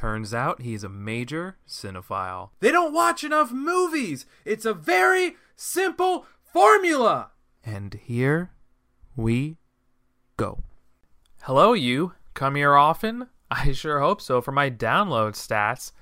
Turns out he's a major cinephile. They don't watch enough movies. It's a very simple formula. And here we go. Hello, you. Come here often? I sure hope so for my download stats.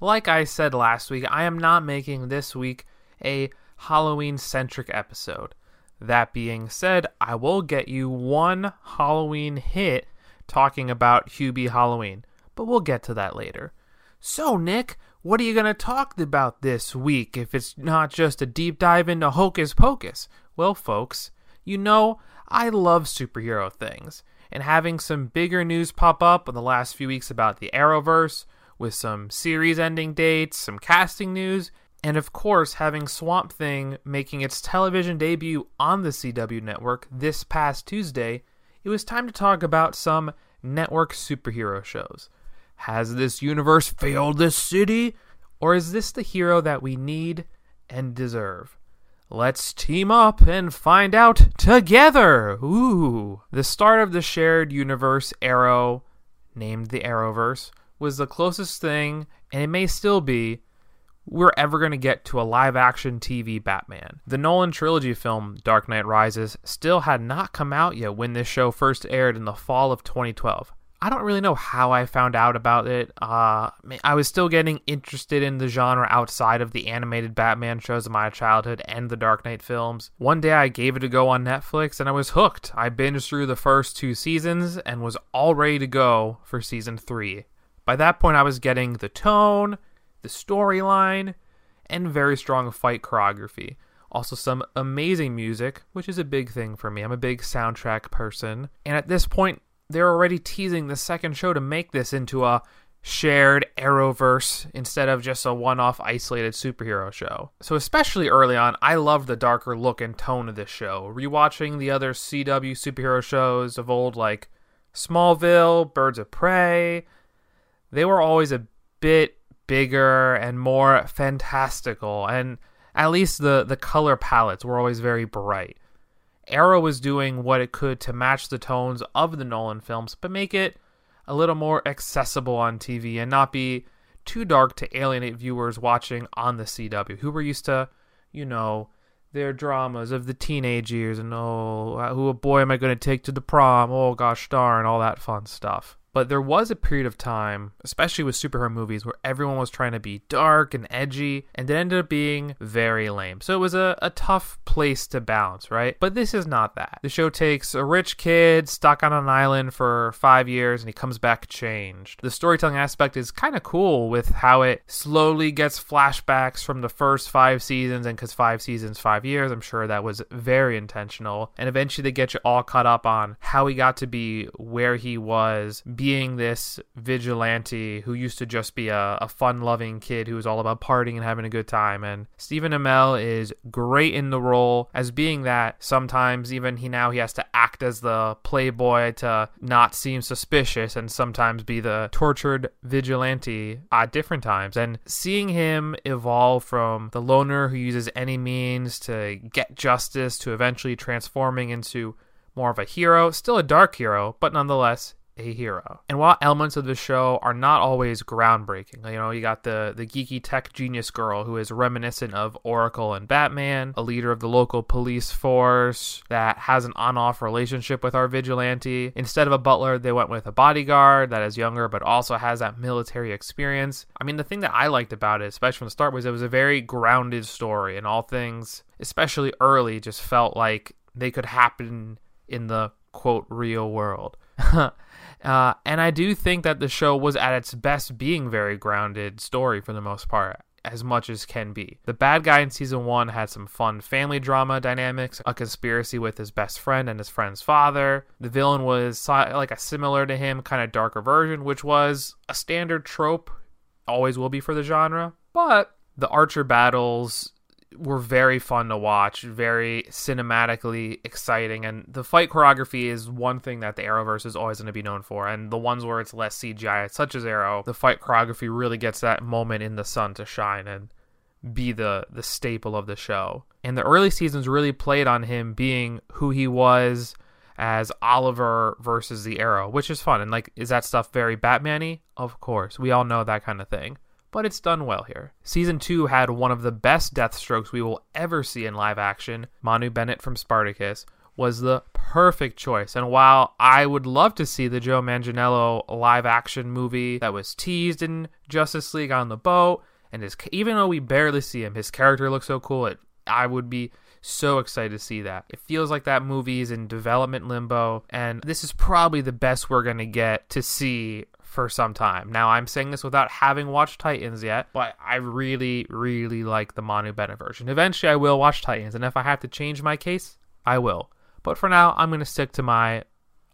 Like I said last week, I am not making this week a Halloween-centric episode. That being said, I will get you one Halloween hit talking about Hubie Halloween, but we'll get to that later. So, Nick, what are you going to talk about this week if it's not just a deep dive into Hocus Pocus? Well, folks, you know I love superhero things, and having some bigger news pop up in the last few weeks about the Arrowverse, with some series ending dates, some casting news, and of course having Swamp Thing making its television debut on the CW network this past Tuesday, it was time to talk about some network superhero shows. Has this universe failed this city? Or is this the hero that we need and deserve? Let's team up and find out together! Ooh! The start of the shared universe Arrow, named the Arrowverse, was the closest thing, and it may still be, we're ever going to get to a live-action TV Batman. The Nolan trilogy film, Dark Knight Rises, still had not come out yet when this show first aired in the fall of 2012. I don't really know how I found out about it. I was still getting interested in the genre outside of the animated Batman shows of my childhood and the Dark Knight films. One day I gave it a go on Netflix and I was hooked. I binged through the first two seasons and was all ready to go for season 3. By that point, I was getting the tone, the storyline, and very strong fight choreography. Also some amazing music, which is a big thing for me. I'm a big soundtrack person. And at this point, they're already teasing the second show to make this into a shared Arrowverse instead of just a one-off isolated superhero show. So especially early on, I loved the darker look and tone of this show. Rewatching the other CW superhero shows of old, like Smallville, Birds of Prey, they were always a bit bigger and more fantastical, and at least the color palettes were always very bright. Arrow was doing what it could to match the tones of the Nolan films, but make it a little more accessible on TV and not be too dark to alienate viewers watching on the CW, who were used to, you know, their dramas of the teenage years and, oh, who a boy am I going to take to the prom, oh gosh darn, all that fun stuff. But there was a period of time, especially with superhero movies, where everyone was trying to be dark and edgy, and it ended up being very lame. So it was a tough place to balance, right? But this is not that. The show takes a rich kid stuck on an island for 5 years, and he comes back changed. The storytelling aspect is kind of cool with how it slowly gets flashbacks from the first 5 seasons, and because 5 seasons, 5 years, I'm sure that was very intentional. And eventually they get you all caught up on how he got to be where he was, being this vigilante who used to just be a fun-loving kid who was all about partying and having a good time. And Stephen Amell is great in the role as being that. Sometimes even he has to act as the playboy to not seem suspicious, and sometimes be the tortured vigilante at different times. And seeing him evolve from the loner who uses any means to get justice to eventually transforming into more of a hero, still a dark hero, but nonetheless a hero. And while elements of the show are not always groundbreaking, you know, you got the geeky tech genius girl who is reminiscent of Oracle and Batman, a leader of the local police force that has an on-off relationship with our vigilante. Instead of a butler, they went with a bodyguard that is younger but also has that military experience. I mean, the thing that I liked about it, especially from the start, was it was a very grounded story, and all things, especially early, just felt like they could happen in the quote real world. And I do think that the show was at its best being very grounded story for the most part, as much as can be. The bad guy in season 1 had some fun family drama dynamics, a conspiracy with his best friend and his friend's father. The villain was like a similar to him, kind of darker version, which was a standard trope, always will be for the genre. But the archer battles were very fun to watch, very cinematically exciting, and the fight choreography is one thing that the Arrowverse is always going to be known for, and the ones where it's less CGI, such as Arrow, the fight choreography really gets that moment in the sun to shine and be the staple of the show. And the early seasons really played on him being who he was as Oliver versus the Arrow, which is fun. And like, is that stuff very Batman-y? Of course. We all know that kind of thing. But it's done well here. Season 2 had one of the best Deathstrokes we will ever see in live action. Manu Bennett from Spartacus was the perfect choice. And while I would love to see the Joe Manganiello live action movie that was teased in Justice League on the boat, and even though we barely see him, his character looks so cool, I would be so excited to see that. It feels like that movie is in development limbo, and this is probably the best we're going to get to see for some time. Now, I'm saying this without having watched Titans yet, but I really, really like the Manu Bennett version. Eventually, I will watch Titans, and if I have to change my case, I will. But for now, I'm going to stick to my,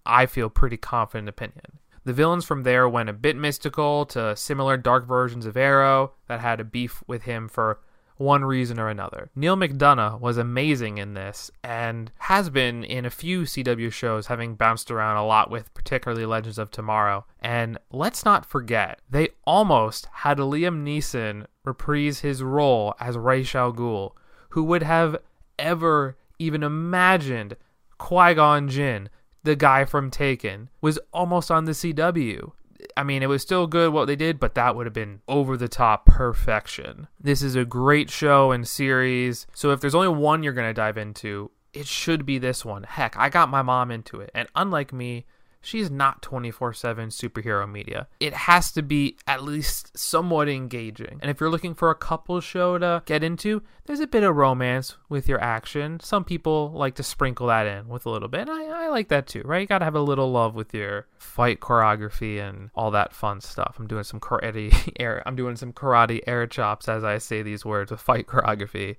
I feel, pretty confident opinion. The villains from there went a bit mystical to similar dark versions of Arrow that had a beef with him for one reason or another. Neil McDonough was amazing in this and has been in a few CW shows, having bounced around a lot with particularly Legends of Tomorrow. And let's not forget, they almost had Liam Neeson reprise his role as Ra's al Ghul, who would have ever even imagined Qui-Gon Jinn, the guy from Taken, was almost on the CW. I mean, it was still good what they did, but that would have been over-the-top perfection. This is a great show and series, so if there's only one you're going to dive into, it should be this one. Heck, I got my mom into it, and unlike me, she's not 24/7 superhero media. It has to be at least somewhat engaging. And if you're looking for a couple show to get into, there's a bit of romance with your action. Some people like to sprinkle that in with a little bit. I like that too, right? You gotta have a little love with your fight choreography and all that fun stuff. I'm doing some karate air chops as I say these words with fight choreography.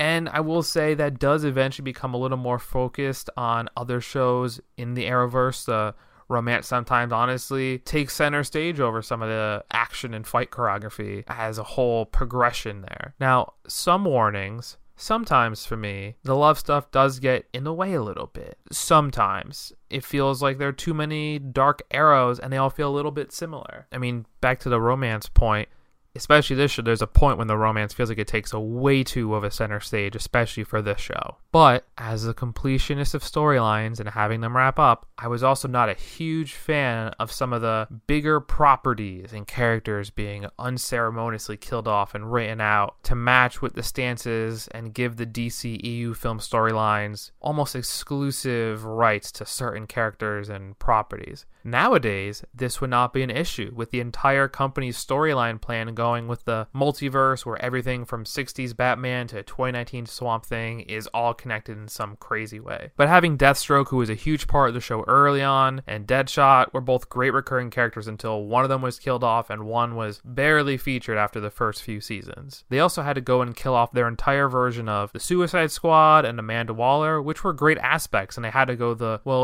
And I will say that does eventually become a little more focused on other shows in the Arrowverse. The romance sometimes, honestly, takes center stage over some of the action and fight choreography as a whole progression there. Now, some warnings. Sometimes for me, the love stuff does get in the way a little bit. Sometimes it feels like there are too many dark arrows and they all feel a little bit similar. I mean, back to the romance point. Especially this show, there's a point when the romance feels like it takes a way too of a center stage, especially for this show. But as a completionist of storylines and having them wrap up, I was also not a huge fan of some of the bigger properties and characters being unceremoniously killed off and written out to match with the stances and give the DCEU film storylines almost exclusive rights to certain characters and properties. Nowadays, this would not be an issue with the entire company's storyline plan going with the multiverse, where everything from 60s Batman to 2019 Swamp Thing is all connected in some crazy way. But having Deathstroke, who was a huge part of the show early on, and Deadshot were both great recurring characters until one of them was killed off and one was barely featured after the first few seasons. They also had to go and kill off their entire version of the Suicide Squad and Amanda Waller, which were great aspects, and they had to go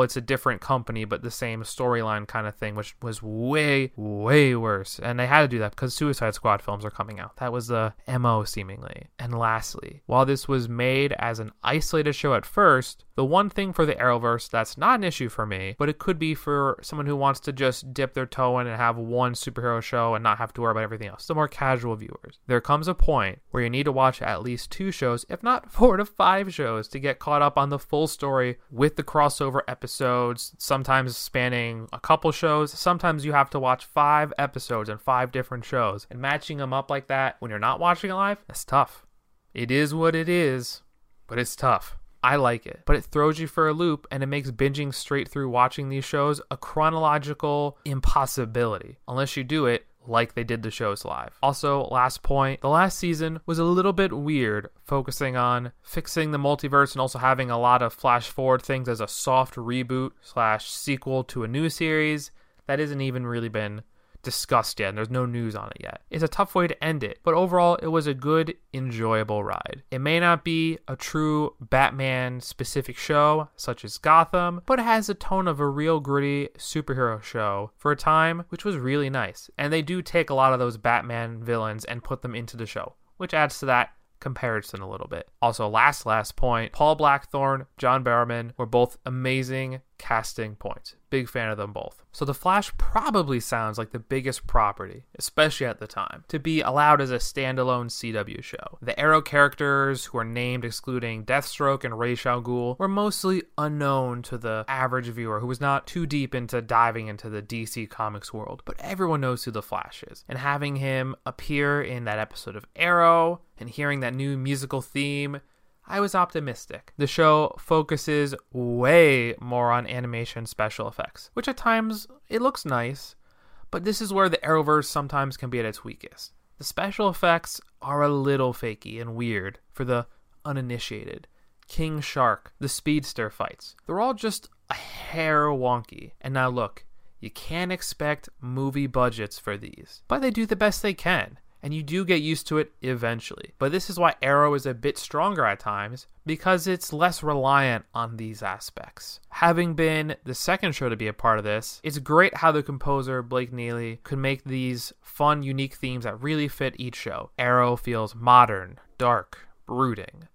it's a different company but the same storyline kind of thing, which was way, way worse. And they had to do that because Suicide Squad films are coming out. That was the MO, seemingly. And lastly, while this was made as an isolated show at first, the one thing for the Arrowverse that's not an issue for me, but it could be for someone who wants to just dip their toe in and have one superhero show and not have to worry about everything else, the more casual viewers. There comes a point where you need to watch at least 2 shows, if not 4 to 5 shows, to get caught up on the full story with the crossover episodes, sometimes spanning a couple shows. Sometimes you have to watch 5 episodes and 5 different shows, and matching them up like that when you're not watching it live, that's tough. It is what it is, but it's tough. I like it, but it throws you for a loop, and it makes binging straight through watching these shows a chronological impossibility, unless you do it like they did the shows live. Also, last point, the last season was a little bit weird, focusing on fixing the multiverse and also having a lot of flash forward things as a soft reboot / sequel to a new series that isn't even really been discussed yet, and there's no news on it yet. It's a tough way to end it, but overall it was a good, enjoyable ride. It may not be a true Batman specific show such as Gotham, but it has a tone of a real gritty superhero show for a time, which was really nice. And they do take a lot of those Batman villains and put them into the show, which adds to that comparison a little bit. Also, last point, Paul Blackthorne, John Barrowman were both amazing casting point. Big fan of them both. So The Flash probably sounds like the biggest property, especially at the time, to be allowed as a standalone CW show. The Arrow characters, who are named excluding Deathstroke and Ra's al Ghul, were mostly unknown to the average viewer who was not too deep into diving into the DC Comics world, but everyone knows who The Flash is. And having him appear in that episode of Arrow and hearing that new musical theme, I was optimistic. The show focuses way more on animation special effects, which at times it looks nice, but this is where the Arrowverse sometimes can be at its weakest. The special effects are a little fakey and weird for the uninitiated. King Shark, the speedster fights, they're all just a hair wonky. And now look, you can't expect movie budgets for these, but they do the best they can. And you do get used to it eventually. But this is why Arrow is a bit stronger at times, because it's less reliant on these aspects. Having been the second show to be a part of this, it's great how the composer, Blake Neely, could make these fun, unique themes that really fit each show. Arrow feels modern, dark, brooding.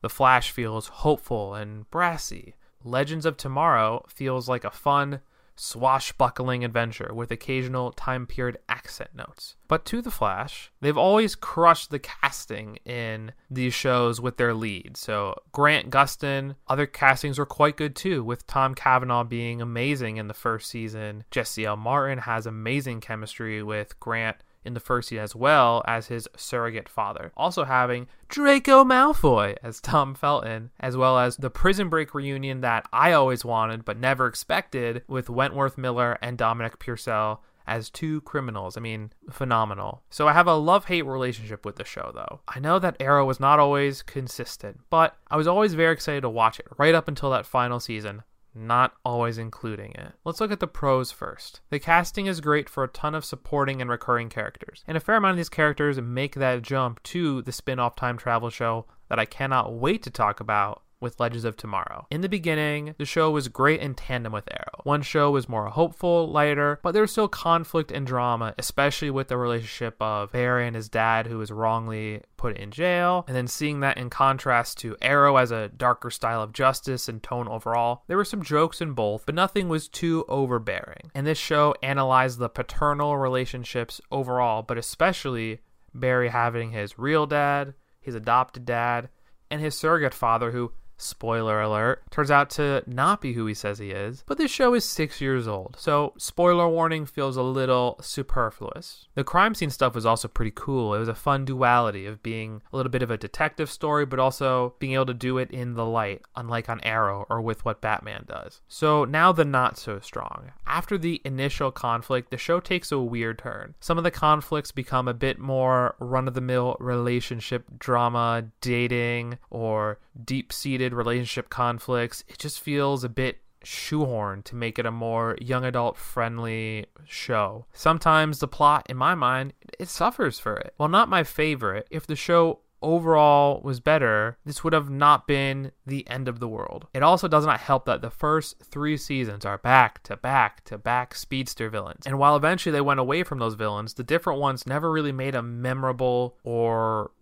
The Flash feels hopeful and brassy. Legends of Tomorrow feels like a fun, swashbuckling adventure with occasional time period accent notes. But to The Flash, they've always crushed the casting in these shows with their lead. So Grant Gustin, other castings were quite good too, with Tom Cavanagh being amazing in the first season. Jesse L. Martin has amazing chemistry with Grant in the first season, as well as his surrogate father. Also having Draco Malfoy as Tom Felton, as well as the Prison Break reunion that I always wanted but never expected, with Wentworth Miller and Dominic Purcell as two criminals. I mean, phenomenal. So I have a love-hate relationship with the show, though. I know that Arrow was not always consistent, but I was always very excited to watch it, right up until that final season, not always including it. Let's look at the pros first. The casting is great for a ton of supporting and recurring characters, and a fair amount of these characters make that jump to the spin-off time travel show that I cannot wait to talk about with Legends of Tomorrow. In the beginning, the show was great in tandem with Arrow. One show was more hopeful, lighter, but there was still conflict and drama, especially with the relationship of Barry and his dad, who was wrongly put in jail, and then seeing that in contrast to Arrow as a darker style of justice and tone overall. There were some jokes in both, but nothing was too overbearing. And this show analyzed the paternal relationships overall, but especially Barry having his real dad, his adopted dad, and his surrogate father, who, spoiler alert, turns out to not be who he says he is. But this show is 6 years old, so spoiler warning feels a little superfluous. The crime scene stuff was also pretty cool. It was a fun duality of being a little bit of a detective story, but also being able to do it in the light, unlike on Arrow or with what Batman does. So now the not so strong. After the initial conflict, the show takes a weird turn. Some of the conflicts become a bit more run-of-the-mill relationship drama, dating, or deep-seated relationship conflicts. It just feels a bit shoehorned to make it a more young adult friendly show. Sometimes the plot, in my mind, it suffers for it. While not my favorite, if the show overall was better, this would have not been the end of the world. It also does not help that the first three seasons are back-to-back-to-back speedster villains. And while eventually they went away from those villains, the different ones never really made a memorable or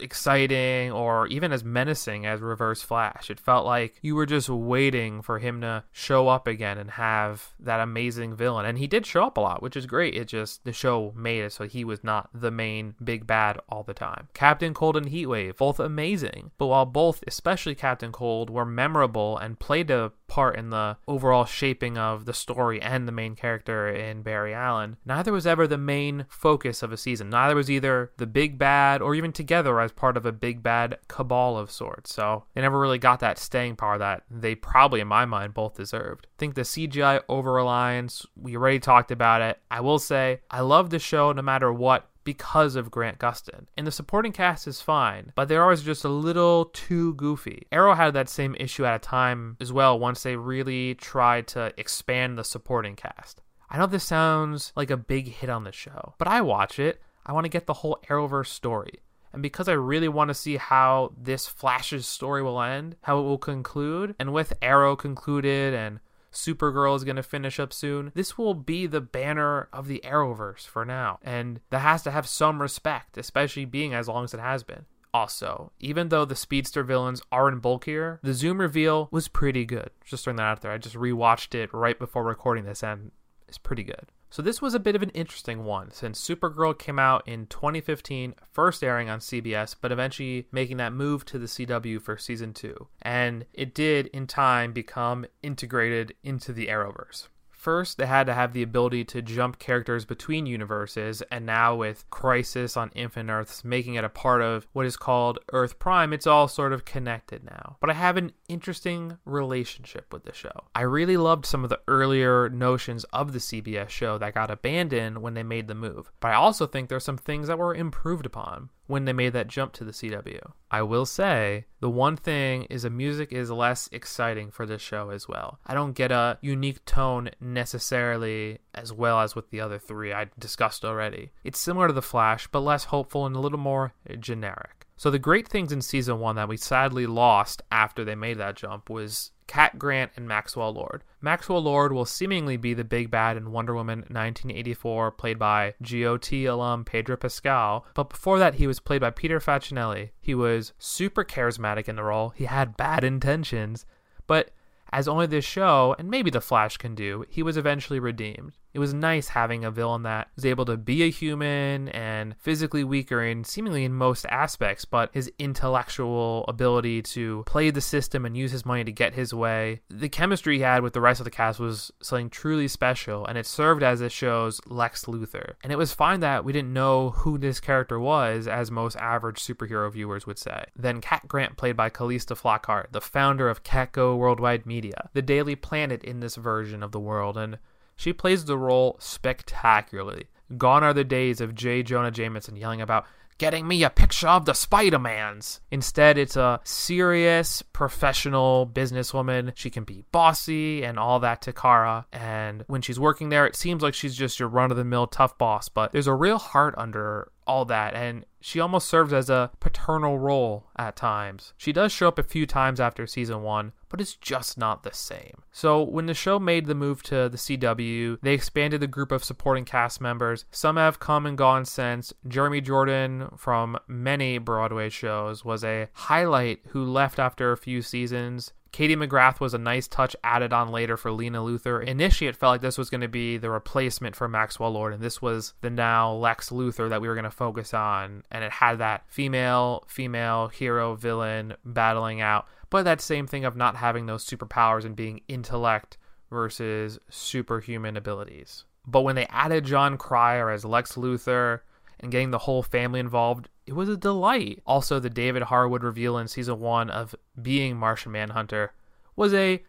exciting or even as menacing as Reverse Flash. It felt like you were just waiting for him to show up again and have that amazing villain. And he did show up a lot, which is great. It just, the show made it so he was not the main big bad all the time. Captain Cold and Heatwave, both amazing, but while both, especially Captain Cold, were memorable and played a part in the overall shaping of the story and the main character in Barry Allen, neither was ever the main focus of a season. Neither was either the big bad or even together as part of a big bad cabal of sorts, so they never really got that staying power that they probably, in my mind, both deserved. I think the CGI over-reliance, we already talked about it. I will say, I love the show no matter what, because of Grant Gustin. And the supporting cast is fine, but they're always just a little too goofy. Arrow had that same issue at a time as well, once they really tried to expand the supporting cast. I know this sounds like a big hit on the show, but I watch it. I want to get the whole Arrowverse story. And because I really want to see how this Flash's story will end, how it will conclude, and with Arrow concluded and Supergirl is going to finish up soon, this will be the banner of the Arrowverse for now, and that has to have some respect, especially being as long as it has been. Also, even though the speedster villains aren't bulkier, the Zoom reveal was pretty good. Just throwing that out there. I just rewatched it right before recording this, and it's pretty good. So this was a bit of an interesting one, since Supergirl came out in 2015, first airing on CBS, but eventually making that move to the CW for season 2. And it did, in time, become integrated into the Arrowverse. First, they had to have the ability to jump characters between universes, and now with Crisis on Infinite Earths making it a part of what is called Earth Prime, it's all sort of connected now. But I have an interesting relationship with the show. I really loved some of the earlier notions of the CBS show that got abandoned when they made the move, but I also think there's some things that were improved upon when they made that jump to the CW. I will say, the one thing is the music is less exciting for this show as well. I don't get a unique tone necessarily as well as with the other three I discussed already. It's similar to The Flash, but less hopeful and a little more generic. So the great things in season 1 that we sadly lost after they made that jump was Cat Grant and Maxwell Lord. Maxwell Lord will seemingly be the big bad in Wonder Woman 1984, played by GOT alum Pedro Pascal, but before that he was played by Peter Facinelli. He was super charismatic in the role, he had bad intentions, but as only this show, and maybe The Flash can do, he was eventually redeemed. It was nice having a villain that was able to be a human and physically weaker and seemingly in most aspects, but his intellectual ability to play the system and use his money to get his way. The chemistry he had with the rest of the cast was something truly special, and it served as the show's Lex Luthor. And it was fine that we didn't know who this character was, as most average superhero viewers would say. Then Cat Grant, played by Calista Flockhart, the founder of Catco Worldwide Media, the Daily Planet in this version of the world, and she plays the role spectacularly. Gone are the days of J. Jonah Jameson yelling about getting me a picture of the Spider-Mans. Instead, it's a serious, professional businesswoman. She can be bossy and all that to Kara. And when she's working there, it seems like she's just your run-of-the-mill tough boss. But there's a real heart under all that, and she almost serves as a paternal role at times. She does show up a few times after season 1, but it's just not the same. So when the show made the move to the CW, they expanded the group of supporting cast members. Some have come and gone since. Jeremy Jordan from many Broadway shows was a highlight who left after a few seasons. Katie McGrath was a nice touch added on later for Lena Luthor. Initially, it felt like this was going to be the replacement for Maxwell Lord, and this was the now Lex Luthor that we were going to focus on, and it had that female hero villain battling out, but that same thing of not having those superpowers and being intellect versus superhuman abilities. But when they added John Cryer as Lex Luthor and getting the whole family involved, it was a delight. Also, the David Harwood reveal in season 1 of being Martian Manhunter was a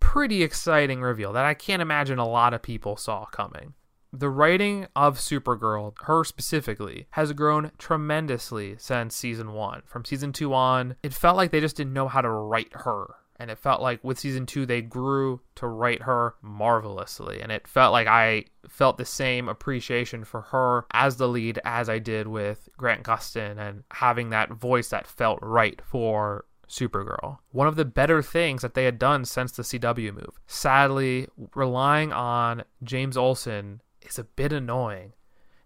pretty exciting reveal that I can't imagine a lot of people saw coming. The writing of Supergirl, her specifically, has grown tremendously since season 1. From season 2 on, it felt like they just didn't know how to write her. And it felt like with season 2, they grew to write her marvelously. And it felt like I felt the same appreciation for her as the lead as I did with Grant Gustin, and having that voice that felt right for Supergirl. One of the better things that they had done since the CW move. Sadly, relying on James Olsen is a bit annoying,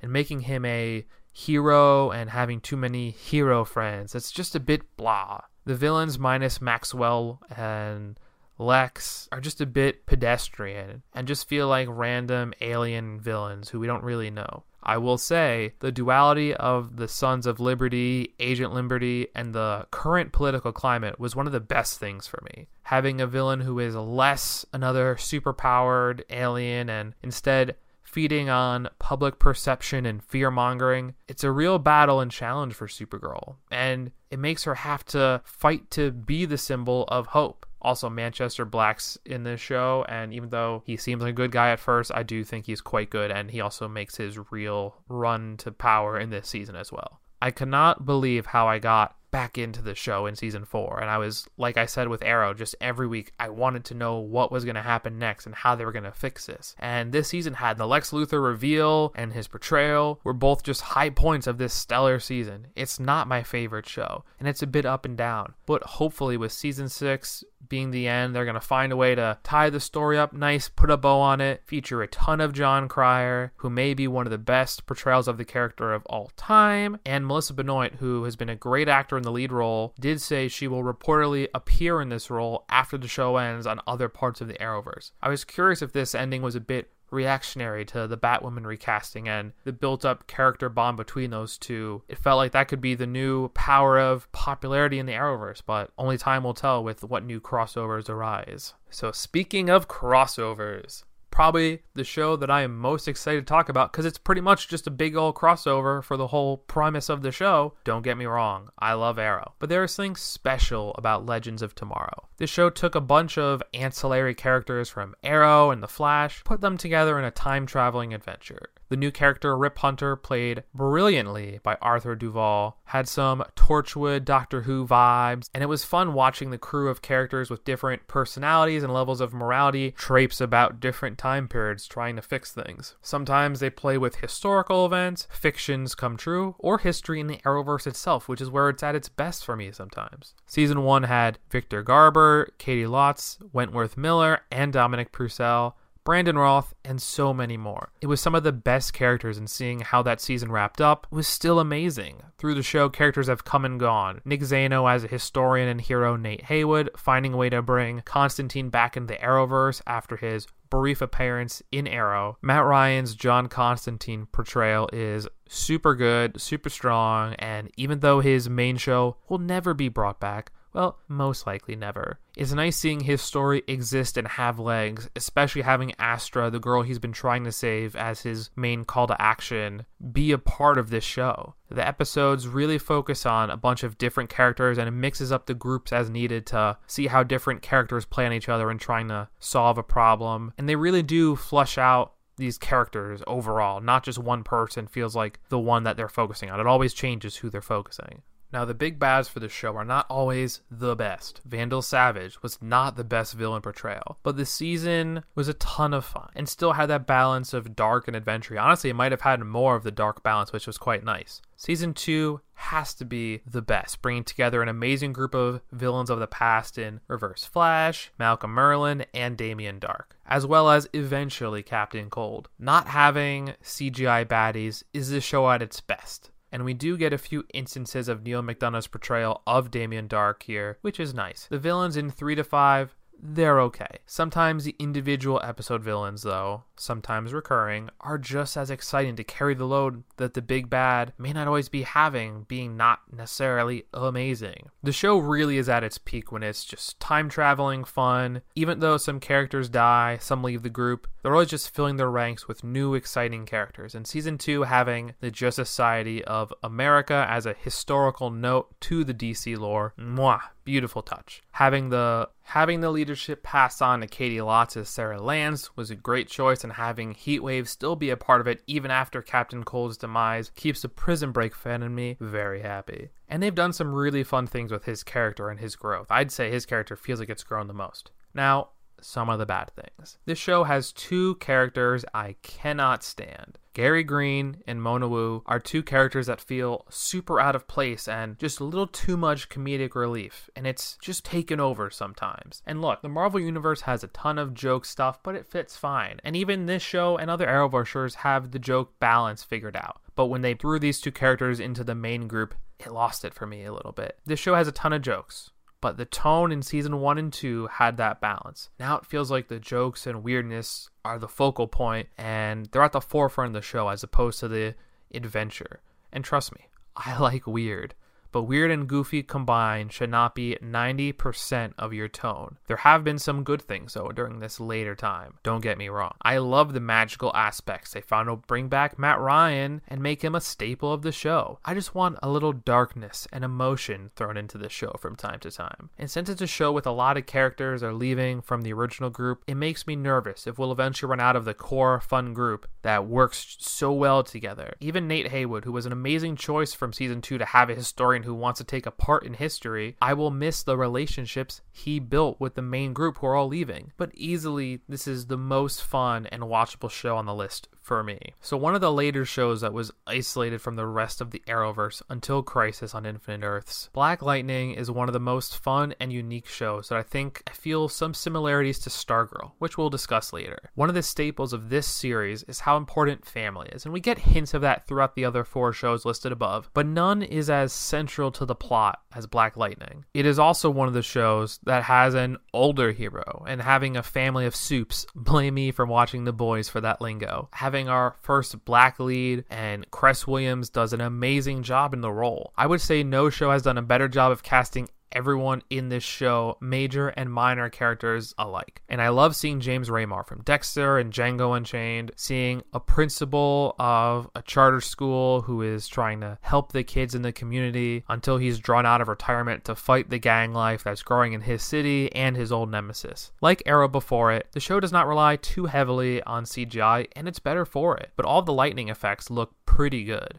and making him a hero and having too many hero friends, it's just a bit blah. The villains minus Maxwell and Lex are just a bit pedestrian and just feel like random alien villains who we don't really know. I will say, the duality of the Sons of Liberty, Agent Liberty, and the current political climate was one of the best things for me. Having a villain who is less another superpowered alien and instead feeding on public perception and fear-mongering, it's a real battle and challenge for Supergirl, and it makes her have to fight to be the symbol of hope. Also, Manchester Black's in this show, and even though he seems like a good guy at first, I do think he's quite good, and he also makes his real run to power in this season as well. I cannot believe how I got back into the show in season 4, and I was, like I said with Arrow, just every week I wanted to know what was going to happen next and how they were going to fix this. And this season had the Lex Luthor reveal and his portrayal were both just high points of this stellar season. It's not my favorite show, and it's a bit up and down, but hopefully with season 6 being the end. They're going to find a way to tie the story up nice, put a bow on it, feature a ton of John Cryer, who may be one of the best portrayals of the character of all time, and Melissa Benoist, who has been a great actor in the lead role, did say she will reportedly appear in this role after the show ends on other parts of the Arrowverse. I was curious if this ending was a bit reactionary to the Batwoman recasting and the built-up character bond between those two. It felt like that could be the new power of popularity in the Arrowverse, but only time will tell with what new crossovers arise. So speaking of crossovers, probably the show that I am most excited to talk about, because it's pretty much just a big old crossover for the whole premise of the show. Don't get me wrong, I love Arrow, but there is something special about Legends of Tomorrow. This show took a bunch of ancillary characters from Arrow and The Flash, put them together in a time-traveling adventure. The new character Rip Hunter, played brilliantly by Arthur Duval, had some Torchwood Doctor Who vibes, and it was fun watching the crew of characters with different personalities and levels of morality traipse about different time periods trying to fix things. Sometimes they play with historical events, fictions come true, or history in the Arrowverse itself, which is where it's at its best for me sometimes. Season 1 had Victor Garber, Katie Lotz, Wentworth Miller, and Dominic Purcell, Brandon Roth, and so many more. It was some of the best characters, and seeing how that season wrapped up was still amazing. Through the show, characters have come and gone. Nick Zano as a historian and hero Nate Haywood, finding a way to bring Constantine back into the Arrowverse after his brief appearance in Arrow. Matt Ryan's John Constantine portrayal is super good, super strong, and even though his main show will never be brought back, well, most likely never, it's nice seeing his story exist and have legs, especially having Astra, the girl he's been trying to save as his main call to action, be a part of this show. The episodes really focus on a bunch of different characters, and it mixes up the groups as needed to see how different characters play on each other and trying to solve a problem. And they really do flush out these characters overall, not just one person feels like the one that they're focusing on. It always changes who they're focusing. Now, the big bads for the show are not always the best. Vandal Savage was not the best villain portrayal, but the season was a ton of fun and still had that balance of dark and adventure. Honestly, it might have had more of the dark balance, which was quite nice. Season 2 has to be the best, bringing together an amazing group of villains of the past in Reverse Flash, Malcolm Merlyn, and Damian Dark, as well as eventually Captain Cold. Not having CGI baddies is the show at its best. And we do get a few instances of Neil McDonough's portrayal of Damian Dark here, which is nice. The villains in 3 to 5, they're okay. Sometimes the individual episode villains, though, sometimes recurring, are just as exciting to carry the load that the big bad may not always be having, being not necessarily amazing. The show really is at its peak when it's just time-traveling fun. Even though some characters die, some leave the group, they're always just filling their ranks with new, exciting characters. And Season 2 having the Just Society of America as a historical note to the DC lore, mwah, beautiful touch. Having the leadership passed on to Katie Lotz as Sarah Lance was a great choice, and having Heatwave still be a part of it even after Captain Cold's demise keeps the Prison Break fan in me very happy. And they've done some really fun things with his character and his growth. I'd say his character feels like it's grown the most. Now, some of the bad things. This show has two characters I cannot stand. Gary Green and Mona Wu are two characters that feel super out of place and just a little too much comedic relief, and it's just taken over sometimes. And look, the Marvel Universe has a ton of joke stuff, but it fits fine. And even this show and other Arrowverse have the joke balance figured out. But when they threw these two characters into the main group, it lost it for me a little bit. This show has a ton of jokes, but the tone in season 1 and 2 had that balance. Now it feels like the jokes and weirdness are the focal point, and they're at the forefront of the show as opposed to the adventure. And trust me, I like weird, but weird and goofy combined should not be 90% of your tone. There have been some good things, though, during this later time. Don't get me wrong. I love the magical aspects. They found to bring back Matt Ryan and make him a staple of the show. I just want a little darkness and emotion thrown into the show from time to time. And since it's a show with a lot of characters are leaving from the original group, it makes me nervous if we'll eventually run out of the core fun group that works so well together. Even Nate Haywood, who was an amazing choice from season 2 to have a historian historian who wants to take a part in history, I will miss the relationships he built with the main group who are all leaving. But easily, this is the most fun and watchable show on the list for me. So one of the later shows that was isolated from the rest of the Arrowverse until Crisis on Infinite Earths. Black Lightning is one of the most fun and unique shows that I feel some similarities to Stargirl, which we'll discuss later. One of the staples of this series is how important family is, and we get hints of that throughout the other four shows listed above, but none is as central to the plot as Black Lightning. It is also one of the shows that has an older hero, and having a family of soups, blame me for watching The Boys for that lingo. Having our first black lead, and Cress Williams does an amazing job in the role. I would say no show has done a better job of casting everyone in this show, major and minor characters alike. And I love seeing James Raymar from Dexter and Django Unchained, seeing a principal of a charter school who is trying to help the kids in the community until he's drawn out of retirement to fight the gang life that's growing in his city and his old nemesis. Like Arrow before it, the show does not rely too heavily on CGI, and it's better for it. But all the lightning effects look pretty good.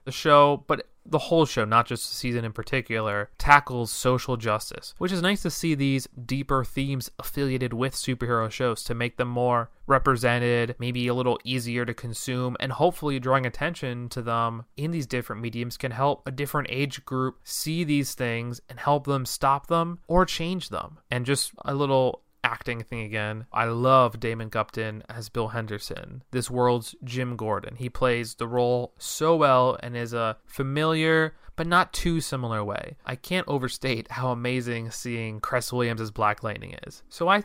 The whole show, not just the season in particular, tackles social justice, which is nice to see these deeper themes affiliated with superhero shows to make them more represented, maybe a little easier to consume, and hopefully drawing attention to them in these different mediums can help a different age group see these things and help them stop them or change them. And just a little acting thing again. I love Damon Gupton as Bill Henderson, this world's Jim Gordon. He plays the role so well and is a familiar but not too similar way. I can't overstate how amazing seeing Cress Williams as Black Lightning is. So I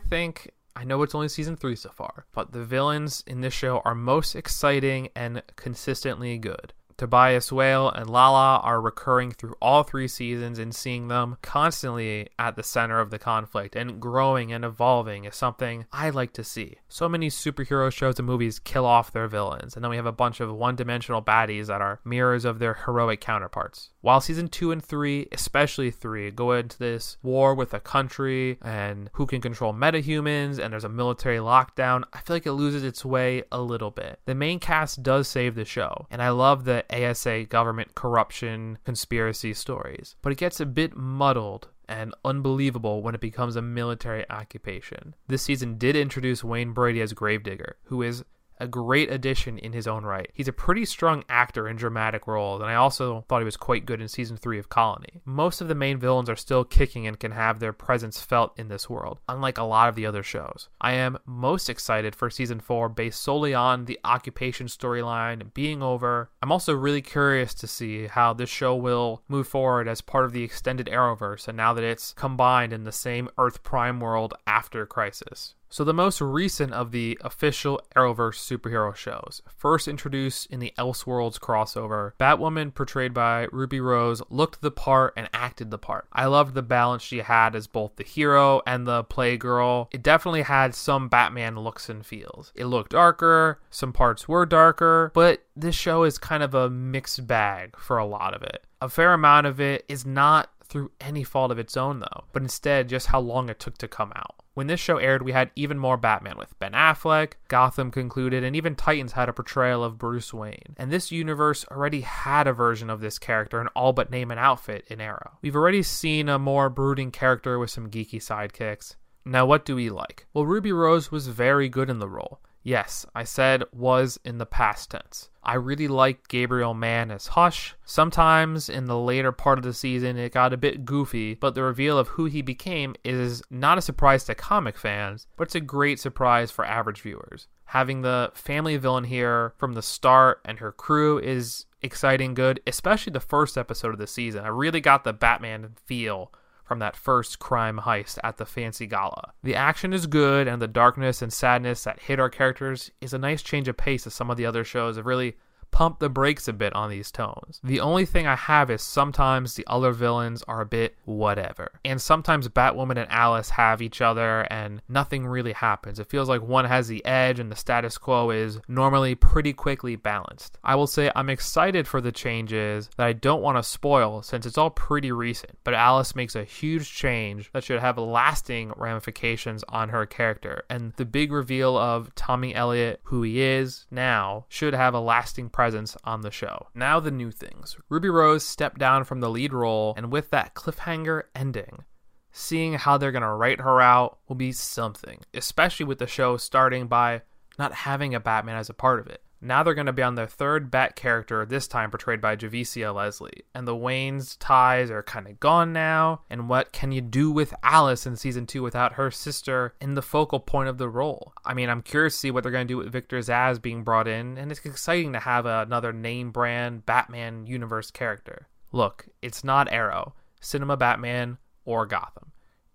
know it's only season 3 so far, but the villains in this show are most exciting and consistently good. Tobias Whale and Lala are recurring through all 3 seasons, and seeing them constantly at the center of the conflict and growing and evolving is something I like to see. So many superhero shows and movies kill off their villains, and then we have a bunch of one-dimensional baddies that are mirrors of their heroic counterparts. While season 2 and 3, especially 3, go into this war with a country and who can control metahumans, and there's a military lockdown, I feel like it loses its way a little bit. The main cast does save the show, and I love the ASA government corruption conspiracy stories, but it gets a bit muddled and unbelievable when it becomes a military occupation. This season did introduce Wayne Brady as Gravedigger, who is a great addition in his own right. He's a pretty strong actor in dramatic roles, and I also thought he was quite good in season 3 of Colony. Most of the main villains are still kicking and can have their presence felt in this world, unlike a lot of the other shows. I am most excited for season 4 based solely on the occupation storyline being over. I'm also really curious to see how this show will move forward as part of the extended Arrowverse, and now that it's combined in the same Earth Prime world after Crisis. So the most recent of the official Arrowverse superhero shows, first introduced in the Elseworlds crossover, Batwoman, portrayed by Ruby Rose, looked the part and acted the part. I loved the balance she had as both the hero and the playgirl. It definitely had some Batman looks and feels. It looked darker, some parts were darker, but this show is kind of a mixed bag for a lot of it. A fair amount of it is not through any fault of its own though, but instead just how long it took to come out. When this show aired, we had even more Batman with Ben Affleck, Gotham concluded, and even Titans had a portrayal of Bruce Wayne. And this universe already had a version of this character in all but name and outfit in Arrow. We've already seen a more brooding character with some geeky sidekicks. Now what do we like? Well, Ruby Rose was very good in the role. Yes, I said was in the past tense. I really liked Gabriel Mann as Hush. Sometimes in the later part of the season, it got a bit goofy, but the reveal of who he became is not a surprise to comic fans, but it's a great surprise for average viewers. Having the family villain here from the start and her crew is exciting, good, especially the first episode of the season. I really got the Batman feel from that first crime heist at the Fancy Gala. The action is good, and the darkness and sadness that hit our characters is a nice change of pace, as some of the other shows have really pumped the brakes a bit on these tones. The only thing I have is sometimes the other villains are a bit whatever, and sometimes Batwoman and Alice have each other and nothing really happens. It feels like one has the edge and the status quo is normally pretty quickly balanced. I will say I'm excited for the changes that I don't want to spoil since it's all pretty recent, but Alice makes a huge change that should have lasting ramifications on her character, and the big reveal of Tommy Elliott, who he is now, should have a lasting presence presence on the show. Now the new things. Ruby Rose stepped down from the lead role, and with that cliffhanger ending, seeing how they're going to write her out will be something, especially with the show starting by not having a Batman as a part of it. Now they're going to be on their third Bat character, this time portrayed by Javicia Leslie. And the Wayne's ties are kind of gone now. And what can you do with Alice in Season 2 without her sister in the focal point of the role? I mean, I'm curious to see what they're going to do with Victor Zsasz being brought in. And it's exciting to have another name brand Batman universe character. Look, it's not Arrow, Cinema Batman, or Gotham.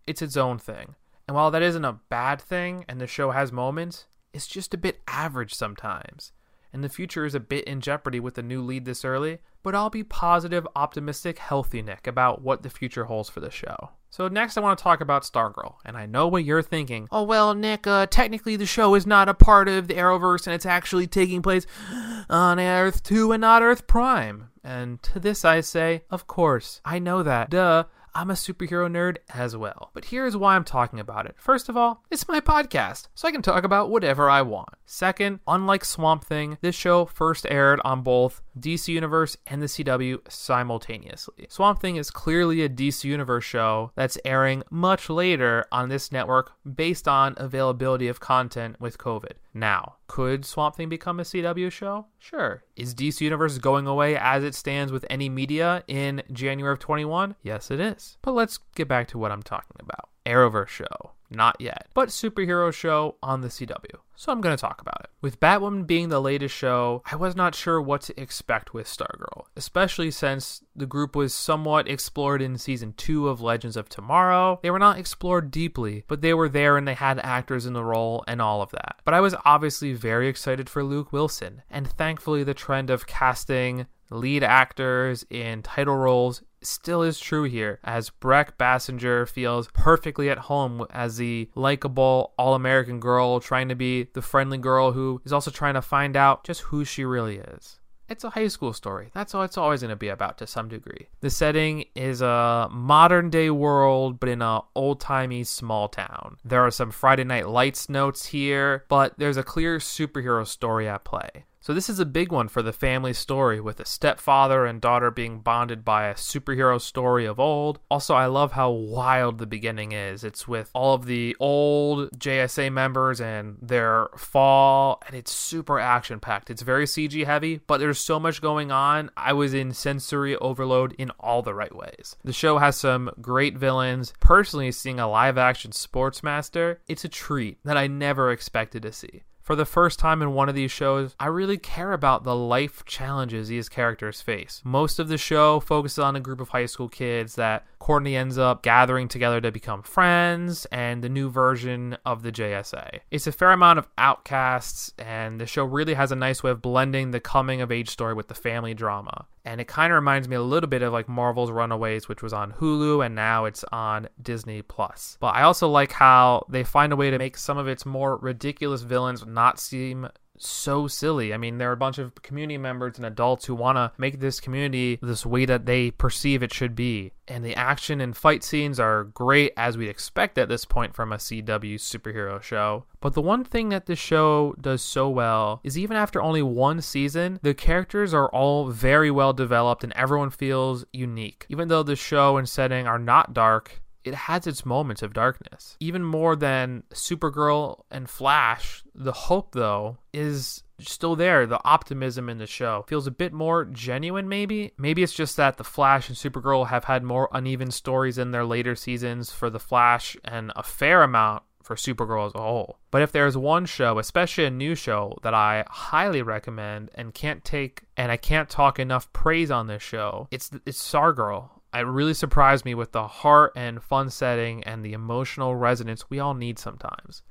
It's its own thing. And while that isn't a bad thing, and the show has moments, it's just a bit average sometimes. And the future is a bit in jeopardy with the new lead this early, but I'll be positive, optimistic, healthy Nick about what the future holds for the show. So next I want to talk about Stargirl, and I know what you're thinking. Oh well, Nick, technically the show is not a part of the Arrowverse and it's actually taking place on Earth 2 and not Earth Prime. And to this I say, of course, I know that, duh. I'm a superhero nerd as well. But here's why I'm talking about it. First of all, it's my podcast, so I can talk about whatever I want. Second, unlike Swamp Thing, this show first aired on both DC Universe and the CW simultaneously. Swamp Thing is clearly a DC Universe show that's airing much later on this network based on availability of content with COVID. Now, could Swamp Thing become a CW show? Sure. Is DC Universe going away as it stands with any media in January of 21? Yes, it is. But let's get back to what I'm talking about. Arrowverse show. Not yet. But superhero show on the CW. So I'm going to talk about it. With Batwoman being the latest show, I was not sure what to expect with Stargirl, especially since the group was somewhat explored in Season 2 of Legends of Tomorrow. They were not explored deeply, but they were there and they had actors in the role and all of that. But I was obviously very excited for Luke Wilson, and thankfully the trend of casting lead actors in title roles still is true here, as Breck Bassinger feels perfectly at home as the likable all-American girl trying to be the friendly girl who is also trying to find out just who she really is. It's a high school story. That's all it's always going to be about to some degree. The setting is a modern day world, but in a old-timey small town. There are some Friday Night Lights notes here, but there's a clear superhero story at play. So this is a big one for the family story, with a stepfather and daughter being bonded by a superhero story of old. Also, I love how wild the beginning is. It's with all of the old JSA members and their fall, and it's super action-packed. It's very CG heavy, but there's so much going on. I was in sensory overload in all the right ways. The show has some great villains. Personally, seeing a live-action Sportsmaster, it's a treat that I never expected to see. For the first time in one of these shows, I really care about the life challenges these characters face. Most of the show focuses on a group of high school kids that Courtney ends up gathering together to become friends, and the new version of the JSA. It's a fair amount of outcasts, and the show really has a nice way of blending the coming-of-age story with the family drama. And it kind of reminds me a little bit of like Marvel's Runaways, which was on Hulu, and now it's on Disney+. But I also like how they find a way to make some of its more ridiculous villains not seem so silly. I mean, there are a bunch of community members and adults who want to make this community this way that they perceive it should be. And the action and fight scenes are great, as we'd expect at this point from a CW superhero show. But the one thing that this show does so well is even after only one season, the characters are all very well developed and everyone feels unique. Even though the show and setting are not dark, it has its moments of darkness. Even more than Supergirl and Flash, the hope, though, is still there. The optimism in the show feels a bit more genuine, maybe. Maybe it's just that the Flash and Supergirl have had more uneven stories in their later seasons for the Flash and a fair amount for Supergirl as a whole. But if there's one show, especially a new show, that I highly recommend and I can't talk enough praise on this show, it's Stargirl. It really surprised me with the heart and fun setting and the emotional resonance we all need sometimes.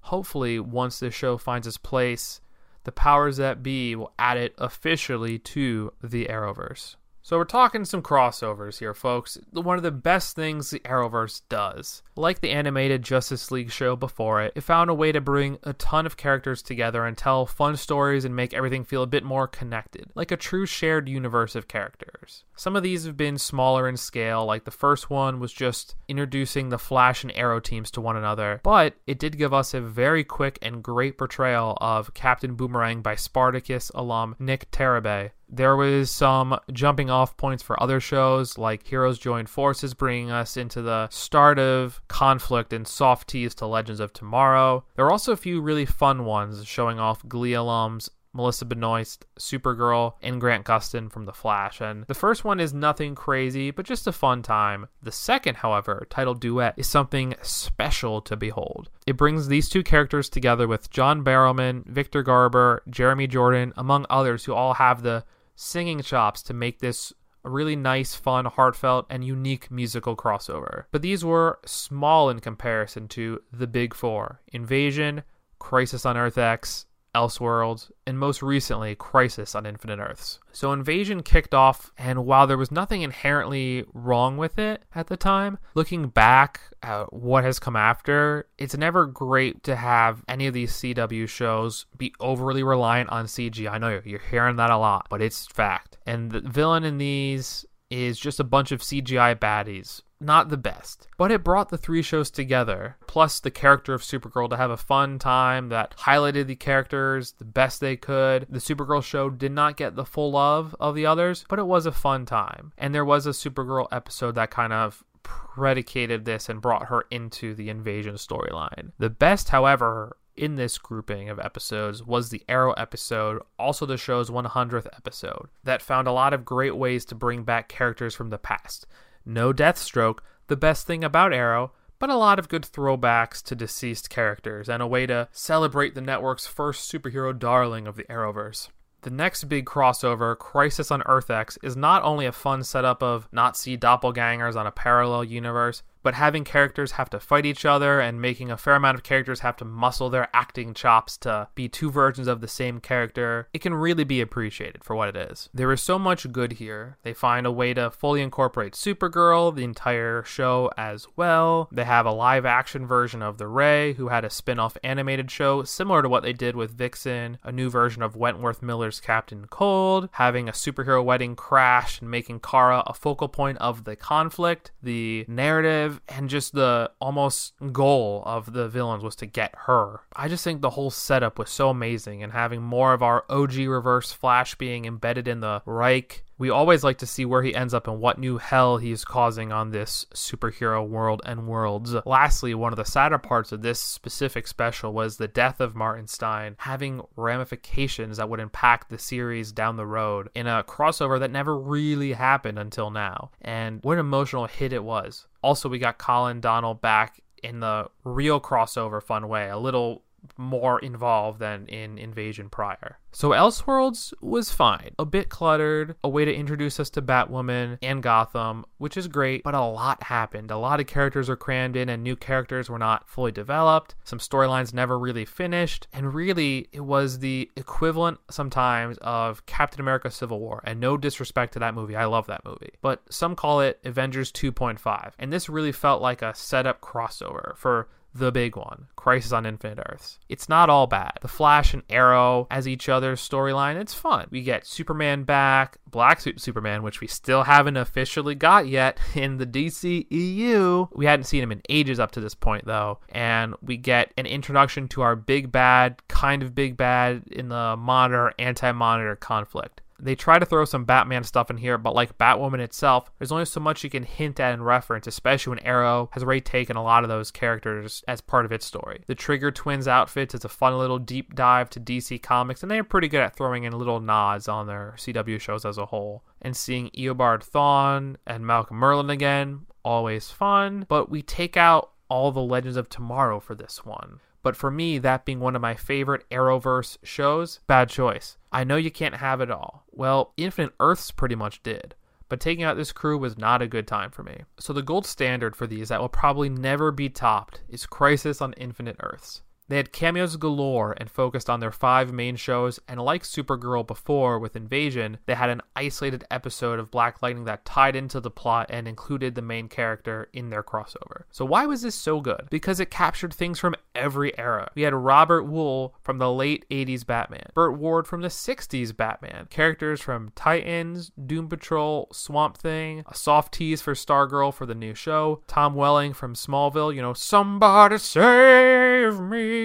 Hopefully, once this show finds its place, the powers that be will add it officially to the Arrowverse. So we're talking some crossovers here, folks. One of the best things the Arrowverse does. Like the animated Justice League show before it, it found a way to bring a ton of characters together and tell fun stories and make everything feel a bit more connected, like a true shared universe of characters. Some of these have been smaller in scale, like the first one was just introducing the Flash and Arrow teams to one another, but it did give us a very quick and great portrayal of Captain Boomerang by Spartacus alum Nick Terabe. There was some jumping off points for other shows, like Heroes Join Forces, bringing us into the start of Conflict and soft tease to Legends of Tomorrow. There were also a few really fun ones showing off Glee alums Melissa Benoist, Supergirl, and Grant Gustin from The Flash. And the first one is nothing crazy, but just a fun time. The second, however, titled Duet, is something special to behold. It brings these two characters together with John Barrowman, Victor Garber, Jeremy Jordan, among others, who all have the singing chops to make this a really nice, fun, heartfelt, and unique musical crossover. But these were small in comparison to the big four: Invasion, Crisis on Earth X, Elseworlds, and most recently, Crisis on Infinite Earths. So Invasion kicked off, and while there was nothing inherently wrong with it at the time, looking back at what has come after, it's never great to have any of these CW shows be overly reliant on CG. I know you're hearing that a lot, but it's fact. And the villain in these is just a bunch of CGI baddies. Not the best, but it brought the three shows together, plus the character of Supergirl, to have a fun time that highlighted the characters the best they could. The Supergirl show did not get the full love of the others, but it was a fun time. And there was a Supergirl episode that kind of predicated this and brought her into the Invasion storyline. The best, however, in this grouping of episodes was the Arrow episode, also the show's 100th episode, that found a lot of great ways to bring back characters from the past. No Deathstroke, the best thing about Arrow, but a lot of good throwbacks to deceased characters and a way to celebrate the network's first superhero darling of the Arrowverse. The next big crossover, Crisis on Earth-X, is not only a fun setup of Nazi doppelgangers on a parallel universe, but having characters have to fight each other and making a fair amount of characters have to muscle their acting chops to be two versions of the same character. It can really be appreciated for what it is. There is so much good here. They find a way to fully incorporate Supergirl, the entire show as well. They have a live-action version of The Ray, who had a spin-off animated show similar to what they did with Vixen, a new version of Wentworth Miller's Captain Cold, having a superhero wedding Crash and making Kara a focal point of the conflict, the narrative, and just the almost goal of the villains was to get her. I just think the whole setup was so amazing, and having more of our OG Reverse Flash being embedded in the Reich. We always like to see where he ends up and what new hell he's causing on this superhero world and worlds. Lastly, one of the sadder parts of this specific special was the death of Martin Stein, having ramifications that would impact the series down the road in a crossover that never really happened until now. And what an emotional hit it was. Also, we got Colin Donnell back in the real crossover fun way, a little more involved than in Invasion prior. So Elseworlds was fine. A bit cluttered, a way to introduce us to Batwoman and Gotham, which is great, but a lot happened. A lot of characters were crammed in and new characters were not fully developed. Some storylines never really finished, and really it was the equivalent sometimes of Captain America Civil War, and no disrespect to that movie. I love that movie. But some call it Avengers 2.5, and this really felt like a setup crossover for the big one, Crisis on Infinite Earths. It's not all bad. The Flash and Arrow as each other's storyline, it's fun. We get Superman back, Black Suit Superman, which we still haven't officially got yet in the DCEU. We hadn't seen him in ages up to this point, though. And we get an introduction to our big bad, kind of big bad, in the Monitor-Anti-Monitor conflict. They try to throw some Batman stuff in here, but like Batwoman itself, there's only so much you can hint at and reference, especially when Arrow has already taken a lot of those characters as part of its story. The Trigger Twins outfits is a fun little deep dive to DC Comics, and they're pretty good at throwing in little nods on their CW shows as a whole. And seeing Eobard Thawne and Malcolm Merlyn again, always fun, but we take out all the Legends of Tomorrow for this one. But for me, that being one of my favorite Arrowverse shows, bad choice. I know you can't have it all. Well, Infinite Earths pretty much did, but taking out this crew was not a good time for me. So the gold standard for these that will probably never be topped is Crisis on Infinite Earths. They had cameos galore and focused on their five main shows, and like Supergirl before with Invasion, they had an isolated episode of Black Lightning that tied into the plot and included the main character in their crossover. So why was this so good? Because it captured things from every era. We had Robert Wool from the late 80s Batman, Burt Ward from the 60s Batman, characters from Titans, Doom Patrol, Swamp Thing, a soft tease for Stargirl for the new show, Tom Welling from Smallville, you know, somebody save me.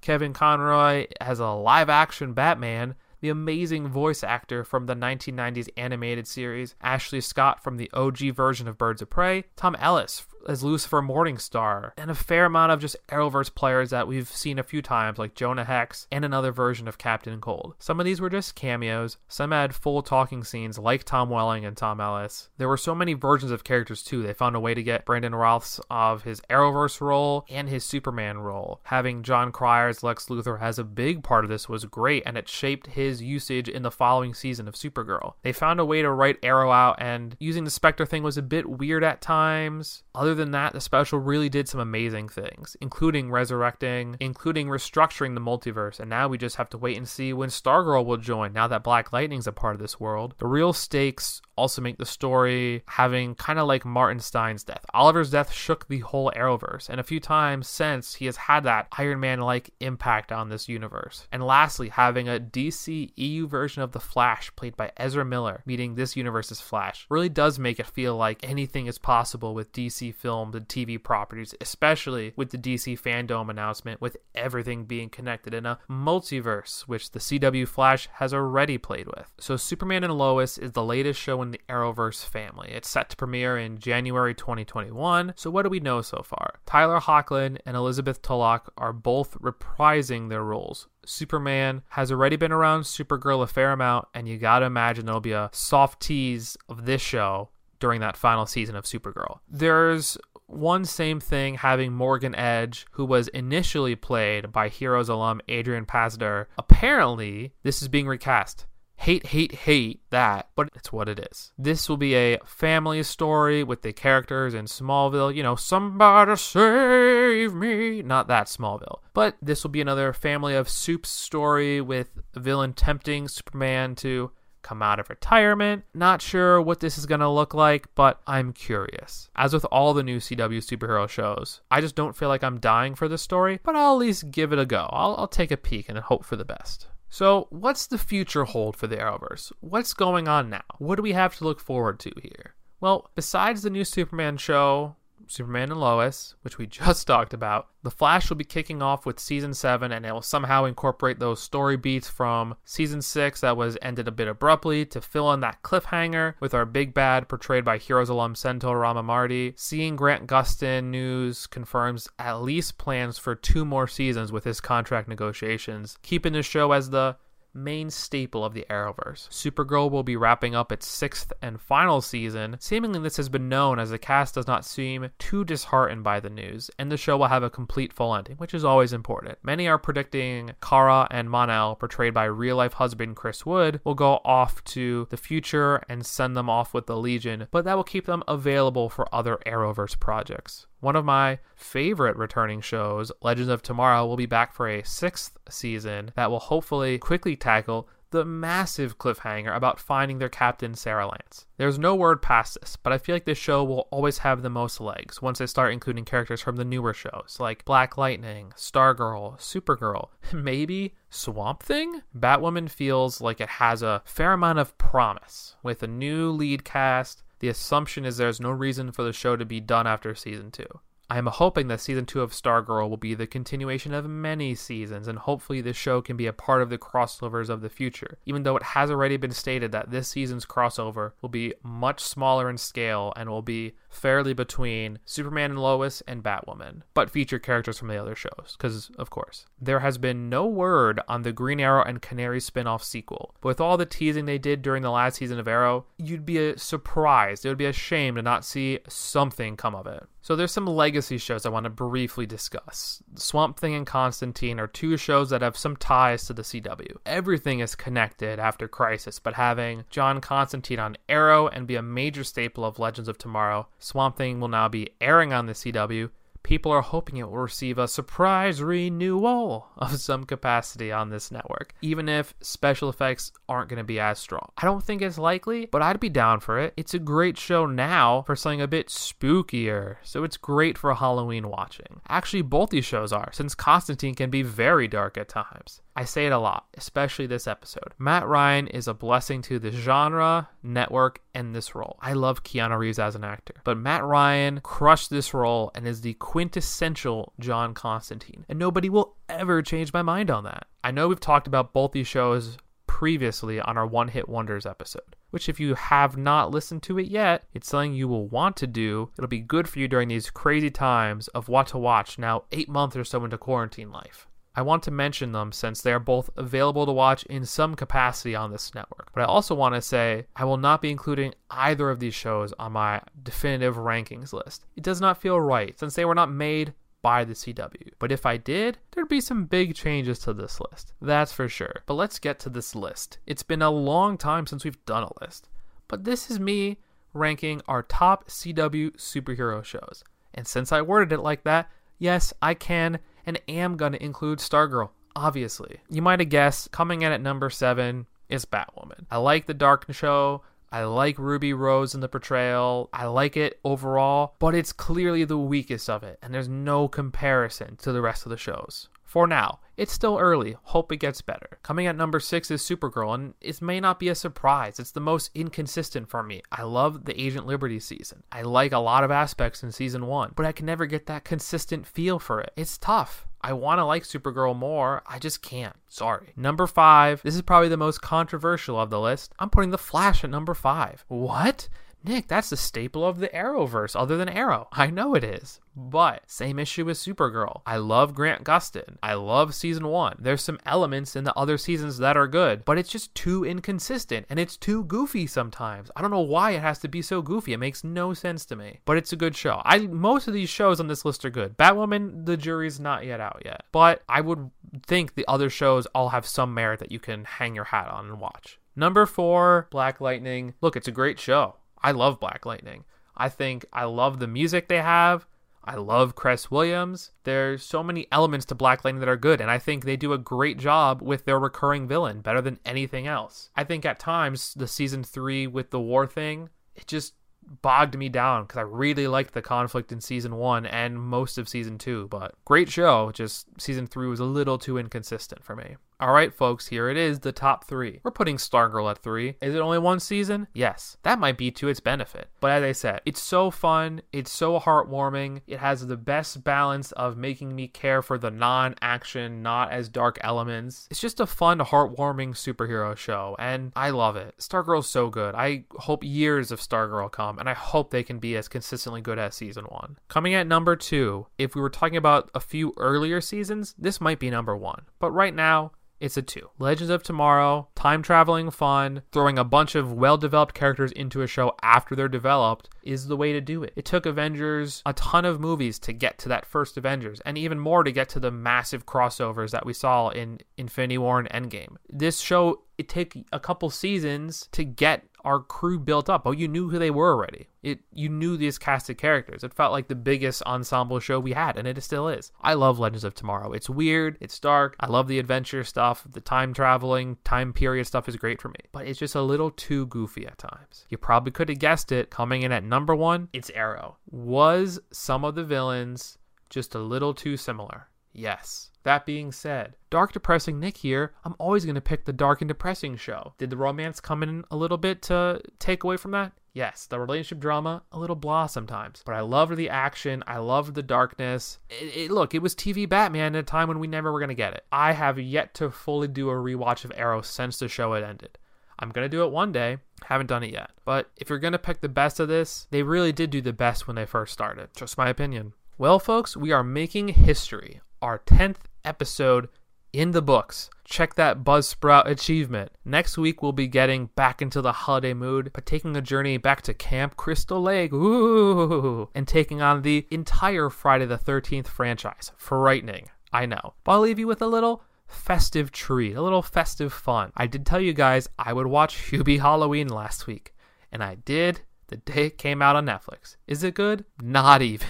Kevin Conroy as a live-action Batman, the amazing voice actor from the 1990s animated series, Ashley Scott from the OG version of Birds of Prey, Tom Ellis as Lucifer Morningstar, and a fair amount of just Arrowverse players that we've seen a few times, like Jonah Hex and another version of Captain Cold. Some of these were just cameos, some had full talking scenes like Tom Welling and Tom Ellis. There were so many versions of characters too. They found a way to get Brandon Routh's of his Arrowverse role and his Superman role. Having John Cryer as Lex Luthor as a big part of this was great, and it shaped his usage in the following season of Supergirl. They found a way to write Arrow out, and using the Spectre thing was a bit weird at times. Other than that, the special really did some amazing things, including resurrecting, including restructuring the multiverse, and now we just have to wait and see when Stargirl will join, now that Black Lightning's a part of this world. The real stakes also make the story having kind of like Martin Stein's death. Oliver's death shook the whole Arrowverse, and a few times since he has had that Iron Man-like impact on this universe. And lastly, having a DCEU version of The Flash played by Ezra Miller meeting this universe's Flash really does make it feel like anything is possible with DC films and TV properties, especially with the DC fandom announcement with everything being connected in a multiverse, which the CW Flash has already played with. So Superman and Lois is the latest show in the Arrowverse family. It's set to premiere in January 2021. So what do we know so far? Tyler Hoechlin and Elizabeth Tulloch are both reprising their roles. Superman has already been around Supergirl a fair amount, and you gotta imagine there'll be a soft tease of this show during that final season of Supergirl. There's one same thing having Morgan Edge, who was initially played by Heroes alum Adrian Pasder. Apparently, this is being recast. Hate that, but it's what it is. This will be a family story with the characters in Smallville, you know, somebody save me, not that Smallville. But this will be another family of Supes story with a villain tempting Superman to come out of retirement. Not sure what this is going to look like, but I'm curious. As with all the new CW superhero shows, I just don't feel like I'm dying for this story, but I'll at least give it a go. I'll take a peek and hope for the best. So what's the future hold for the Arrowverse? What's going on now? What do we have to look forward to here? Well, besides the new Superman show, Superman and Lois, which we just talked about, The Flash will be kicking off with Season 7, and it will somehow incorporate those story beats from Season 6 that was ended a bit abruptly to fill in that cliffhanger with our big bad portrayed by Heroes alum Senthil Ramamarty. Seeing Grant Gustin news confirms at least plans for 2 more seasons with his contract negotiations, keeping the show as the main staple of the Arrowverse. Supergirl will be wrapping up its 6th and final season. Seemingly this has been known, as the cast does not seem too disheartened by the news, and the show will have a complete full ending, which is always important. Many are predicting Kara and Mon-El, portrayed by real-life husband Chris Wood, will go off to the future and send them off with the Legion, but that will keep them available for other Arrowverse projects. One of my favorite returning shows, Legends of Tomorrow, will be back for a 6th season that will hopefully quickly tackle the massive cliffhanger about finding their captain, Sarah Lance. There's no word past this, but I feel like this show will always have the most legs once they start including characters from the newer shows like Black Lightning, Stargirl, Supergirl, maybe Swamp Thing? Batwoman feels like it has a fair amount of promise with a new lead cast. The assumption is there's no reason for the show to be done after season 2. I am hoping that season 2 of Stargirl will be the continuation of many seasons, and hopefully this show can be a part of the crossovers of the future, even though it has already been stated that this season's crossover will be much smaller in scale and will be fairly between Superman and Lois and Batwoman, but feature characters from the other shows, because of course. There has been no word on the Green Arrow and Canary spin-off sequel, but with all the teasing they did during the last season of Arrow, you'd be surprised, it would be a shame to not see something come of it. So there's some legacy shows I want to briefly discuss. Swamp Thing and Constantine are 2 shows that have some ties to the CW. Everything is connected after Crisis, but having John Constantine on Arrow and be a major staple of Legends of Tomorrow, Swamp Thing will now be airing on the CW, people are hoping it will receive a surprise renewal of some capacity on this network, even if special effects aren't going to be as strong. I don't think it's likely, but I'd be down for it. It's a great show now for something a bit spookier, so it's great for Halloween watching. Actually, both these shows are, since Constantine can be very dark at times. I say it a lot, especially this episode. Matt Ryan is a blessing to the genre, network, and this role. I love Keanu Reeves as an actor, but Matt Ryan crushed this role and is the quintessential John Constantine, and nobody will ever change my mind on that. I know we've talked about both these shows previously on our One Hit Wonders episode, which if you have not listened to it yet, it's something you will want to do. It'll be good for you during these crazy times of what to watch now 8 months or so into quarantine life. I want to mention them since they are both available to watch in some capacity on this network. But I also want to say I will not be including either of these shows on my definitive rankings list. It does not feel right since they were not made by the CW. But if I did, there'd be some big changes to this list. That's for sure. But let's get to this list. It's been a long time since we've done a list. But this is me ranking our top CW superhero shows. And since I worded it like that, yes, I can and am going to include Stargirl, obviously. You might have guessed, coming in at number 7 is Batwoman. I like the Dark show. I like Ruby Rose in the portrayal. I like it overall, but it's clearly the weakest of it, and there's no comparison to the rest of the shows. For now, it's still early. Hope it gets better. Coming at number 6 is Supergirl, and it may not be a surprise. It's the most inconsistent for me. I love the Agent Liberty season. I like a lot of aspects in season 1, but I can never get that consistent feel for it. It's tough. I want to like Supergirl more. I just can't. Sorry. Number 5. This is probably the most controversial of the list. I'm putting The Flash at number 5. What? Nick, that's the staple of the Arrowverse other than Arrow. I know it is, but same issue with Supergirl. I love Grant Gustin. I love season 1. There's some elements in the other seasons that are good, but it's just too inconsistent and it's too goofy sometimes. I don't know why it has to be so goofy. It makes no sense to me, but it's a good show. Most of these shows on this list are good. Batwoman, the jury's not yet out yet, but I would think the other shows all have some merit that you can hang your hat on and watch. Number 4, Black Lightning. Look, it's a great show. I love Black Lightning. I love the music they have. I love Cress Williams. There's so many elements to Black Lightning that are good, and I think they do a great job with their recurring villain better than anything else. I think at times, the season 3 with the war thing, it just bogged me down because I really liked the conflict in season 1 and most of season 2, but great show, just season 3 was a little too inconsistent for me. Alright folks, here it is, the top 3. We're putting Stargirl at 3. Is it only one season? Yes. That might be to its benefit. But as I said, it's so fun, it's so heartwarming, it has the best balance of making me care for the non-action, not as dark elements. It's just a fun, heartwarming superhero show, and I love it. Stargirl's so good. I hope years of Stargirl come, and I hope they can be as consistently good as season 1. Coming at number 2, if we were talking about a few earlier seasons, this might be number 1. But right now, it's a 2. Legends of Tomorrow, time-traveling fun, throwing a bunch of well-developed characters into a show after they're developed is the way to do it. It took Avengers a ton of movies to get to that first Avengers, and even more to get to the massive crossovers that we saw in Infinity War and Endgame. This show, it took a couple seasons to get our crew built up. Oh, you knew who they were already. You knew these cast of characters. It felt like the biggest ensemble show we had, and it still is. I love Legends of Tomorrow. It's weird. It's dark. I love the adventure stuff. The time traveling, time period stuff is great for me, but it's just a little too goofy at times. You probably could have guessed it. Coming in at number 1, it's Arrow. Was some of the villains just a little too similar? Yes. That being said, dark, depressing Nick here, I'm always going to pick the dark and depressing show. Did the romance come in a little bit to take away from that? Yes. The relationship drama, a little blah sometimes. But I loved the action. I loved the darkness. It was TV Batman at a time when we never were going to get it. I have yet to fully do a rewatch of Arrow since the show had ended. I'm going to do it one day. Haven't done it yet. But if you're going to pick the best of this, they really did do the best when they first started. Just my opinion. Well, folks, we are making history. Our 10th episode in the books. Check that Buzzsprout achievement. Next week, we'll be getting back into the holiday mood, but taking a journey back to Camp Crystal Lake, ooh, and taking on the entire Friday the 13th franchise. Frightening, I know. But I'll leave you with a little festive treat, a little festive fun. I did tell you guys I would watch Hubie Halloween last week, and I did the day it came out on Netflix. Is it good? Not even.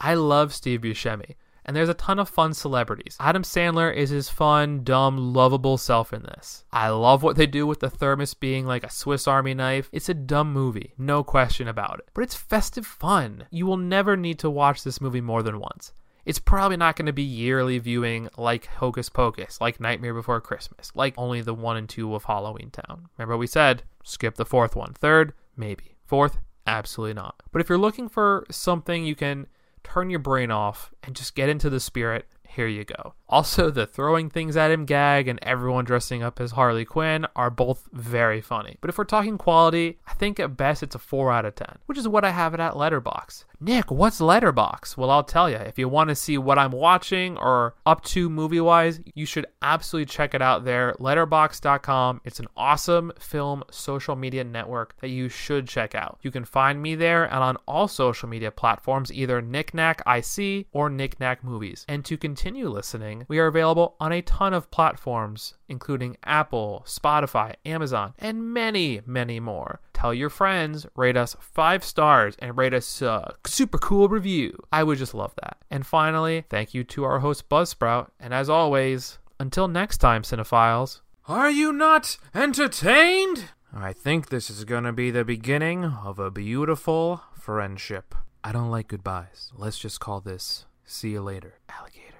I love Steve Buscemi, and there's a ton of fun celebrities. Adam Sandler is his fun, dumb, lovable self in this. I love what they do with the thermos being like a Swiss Army knife. It's a dumb movie, no question about it. But it's festive fun. You will never need to watch this movie more than once. It's probably not going to be yearly viewing like Hocus Pocus, like Nightmare Before Christmas, like only the 1 and 2 of Halloween Town. Remember we said, skip the 4th one. 3rd, maybe. 4th, absolutely not. But if you're looking for something you can turn your brain off and just get into the spirit, here you go. Also, the throwing things at him gag and everyone dressing up as Harley Quinn are both very funny. But if we're talking quality, I think at best it's a 4 out of 10, which is what I have it at Letterboxd. Nick, what's Letterboxd? Well, I'll tell you. If you want to see what I'm watching or up to movie-wise, you should absolutely check it out there, letterboxd.com. It's an awesome film social media network that you should check out. You can find me there and on all social media platforms, either KnickknackIC or Knickknack Movies. And to continue listening, we are available on a ton of platforms, including Apple, Spotify, Amazon, and many, many more. Tell your friends, rate us 5 stars, and rate us a super cool review. I would just love that. And finally, thank you to our host, Buzzsprout. And as always, until next time, cinephiles. Are you not entertained? I think this is going to be the beginning of a beautiful friendship. I don't like goodbyes. Let's just call this, see you later, alligator.